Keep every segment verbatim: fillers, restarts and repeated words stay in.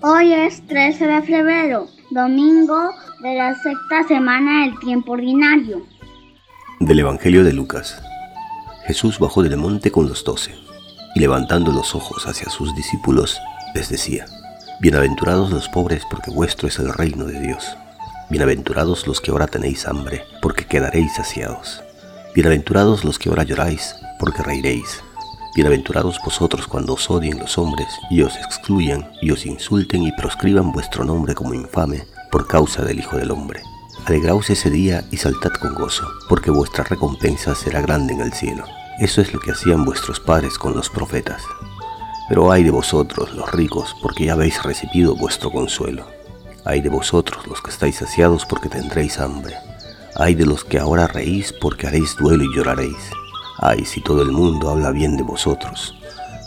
Hoy es trece de febrero, domingo de la sexta semana del tiempo ordinario. Del Evangelio de Lucas. Jesús bajó del monte con los doce, y levantando los ojos hacia sus discípulos, les decía: Bienaventurados los pobres, porque vuestro es el reino de Dios. Bienaventurados los que ahora tenéis hambre, porque quedaréis saciados. Bienaventurados los que ahora lloráis, porque reiréis. Bienaventurados vosotros cuando os odien los hombres, y os excluyan, y os insulten, y proscriban vuestro nombre como infame, por causa del Hijo del Hombre. Alegraos ese día y saltad con gozo, porque vuestra recompensa será grande en el cielo. Eso es lo que hacían vuestros padres con los profetas. Pero ay de vosotros, los ricos, porque ya habéis recibido vuestro consuelo. Ay de vosotros, los que estáis saciados, porque tendréis hambre. Ay de los que ahora reís, porque haréis duelo y lloraréis. Ay, si todo el mundo habla bien de vosotros.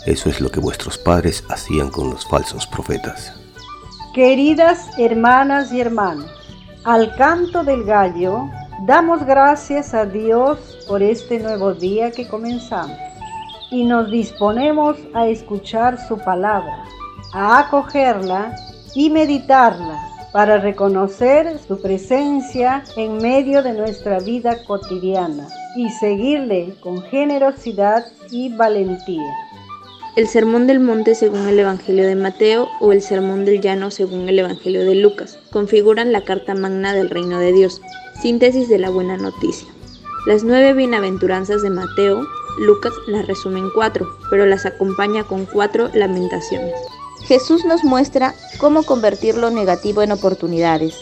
Eso es lo que vuestros padres hacían con los falsos profetas. Queridas hermanas y hermanos, al canto del gallo, damos gracias a Dios por este nuevo día que comenzamos y nos disponemos a escuchar su palabra, a acogerla y meditarla para reconocer su presencia en medio de nuestra vida cotidiana y seguirle con generosidad y valentía. El Sermón del Monte según el Evangelio de Mateo o el Sermón del Llano según el Evangelio de Lucas configuran la Carta Magna del Reino de Dios, síntesis de la buena noticia. Las nueve bienaventuranzas de Mateo, Lucas las resume en cuatro, pero las acompaña con cuatro lamentaciones. Jesús nos muestra cómo convertir lo negativo en oportunidades.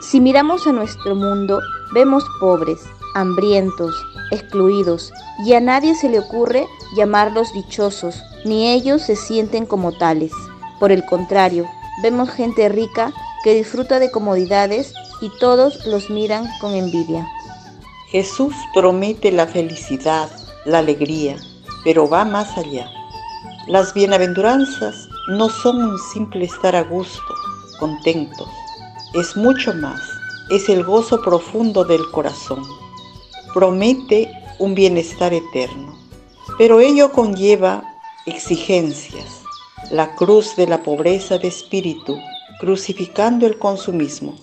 Si miramos a nuestro mundo, vemos pobres, hambrientos, excluidos, y a nadie se le ocurre llamarlos dichosos, ni ellos se sienten como tales. Por el contrario, vemos gente rica que disfruta de comodidades y todos los miran con envidia. Jesús promete la felicidad, la alegría, pero va más allá. Las bienaventuranzas no son un simple estar a gusto, contentos. Es mucho más, es el gozo profundo del corazón. Promete un bienestar eterno, pero ello conlleva exigencias. La cruz de la pobreza de espíritu, crucificando el consumismo.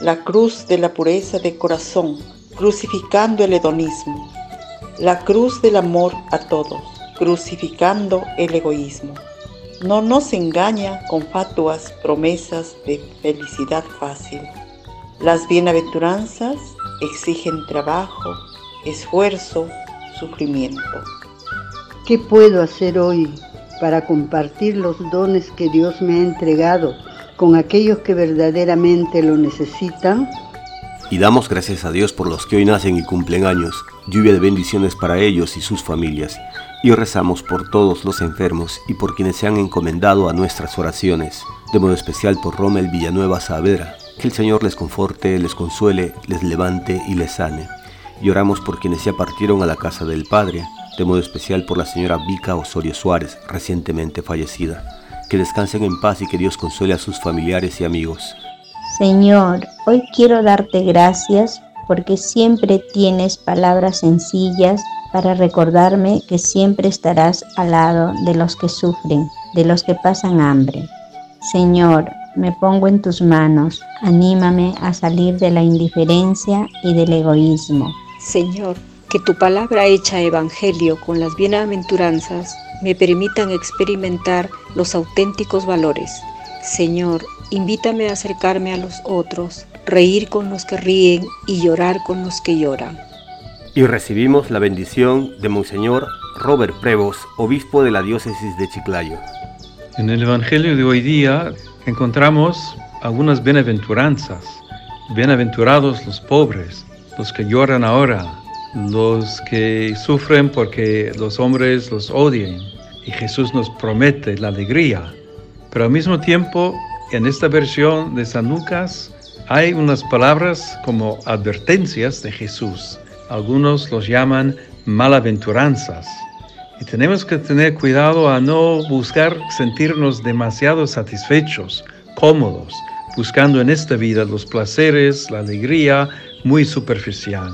La cruz de la pureza de corazón, crucificando el hedonismo. La cruz del amor a todos, crucificando el egoísmo. No nos engaña con fatuas promesas de felicidad fácil. Las bienaventuranzas exigen trabajo, esfuerzo, sufrimiento. ¿Qué puedo hacer hoy para compartir los dones que Dios me ha entregado con aquellos que verdaderamente lo necesitan? Y damos gracias a Dios por los que hoy nacen y cumplen años, lluvia de bendiciones para ellos y sus familias, y rezamos por todos los enfermos y por quienes se han encomendado a nuestras oraciones, de modo especial por Rommel Villanueva Saavedra, que el Señor les conforte, les consuele, les levante y les sane, y oramos por quienes ya partieron a la casa del Padre, de modo especial por la señora Vica Osorio Suárez, recientemente fallecida. Que descansen en paz y que Dios consuele a sus familiares y amigos. Señor, hoy quiero darte gracias porque siempre tienes palabras sencillas para recordarme que siempre estarás al lado de los que sufren, de los que pasan hambre. Señor, me pongo en tus manos, anímame a salir de la indiferencia y del egoísmo. Señor, que tu palabra hecha evangelio con las bienaventuranzas me permitan experimentar los auténticos valores. Señor, invítame a acercarme a los otros, reír con los que ríen y llorar con los que lloran. Y recibimos la bendición de Monseñor Robert Prevost, obispo de la diócesis de Chiclayo. En el Evangelio de hoy día encontramos algunas bienaventuranzas. Bienaventurados los pobres, los que lloran ahora, los que sufren porque los hombres los odian. Y Jesús nos promete la alegría. Pero al mismo tiempo, en esta versión de San Lucas, hay unas palabras como advertencias de Jesús. Algunos los llaman malaventuranzas. Y tenemos que tener cuidado a no buscar sentirnos demasiado satisfechos, cómodos, buscando en esta vida los placeres, la alegría, muy superficial.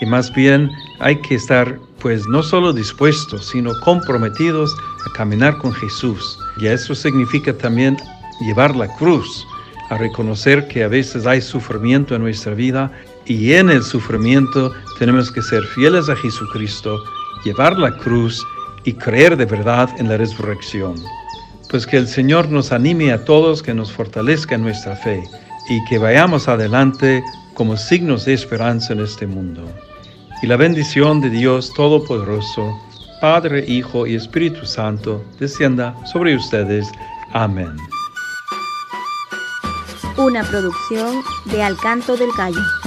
Y más bien hay que estar, pues, no solo dispuestos, sino comprometidos a caminar con Jesús. Y eso significa también llevar la cruz, a reconocer que a veces hay sufrimiento en nuestra vida y en el sufrimiento tenemos que ser fieles a Jesucristo, llevar la cruz y creer de verdad en la resurrección. Pues que el Señor nos anime a todos, que nos fortalezca en nuestra fe y que vayamos adelante como signos de esperanza en este mundo. Y la bendición de Dios Todopoderoso, Padre, Hijo y Espíritu Santo, descienda sobre ustedes. Amén. Una producción de Al Canto del Gallo.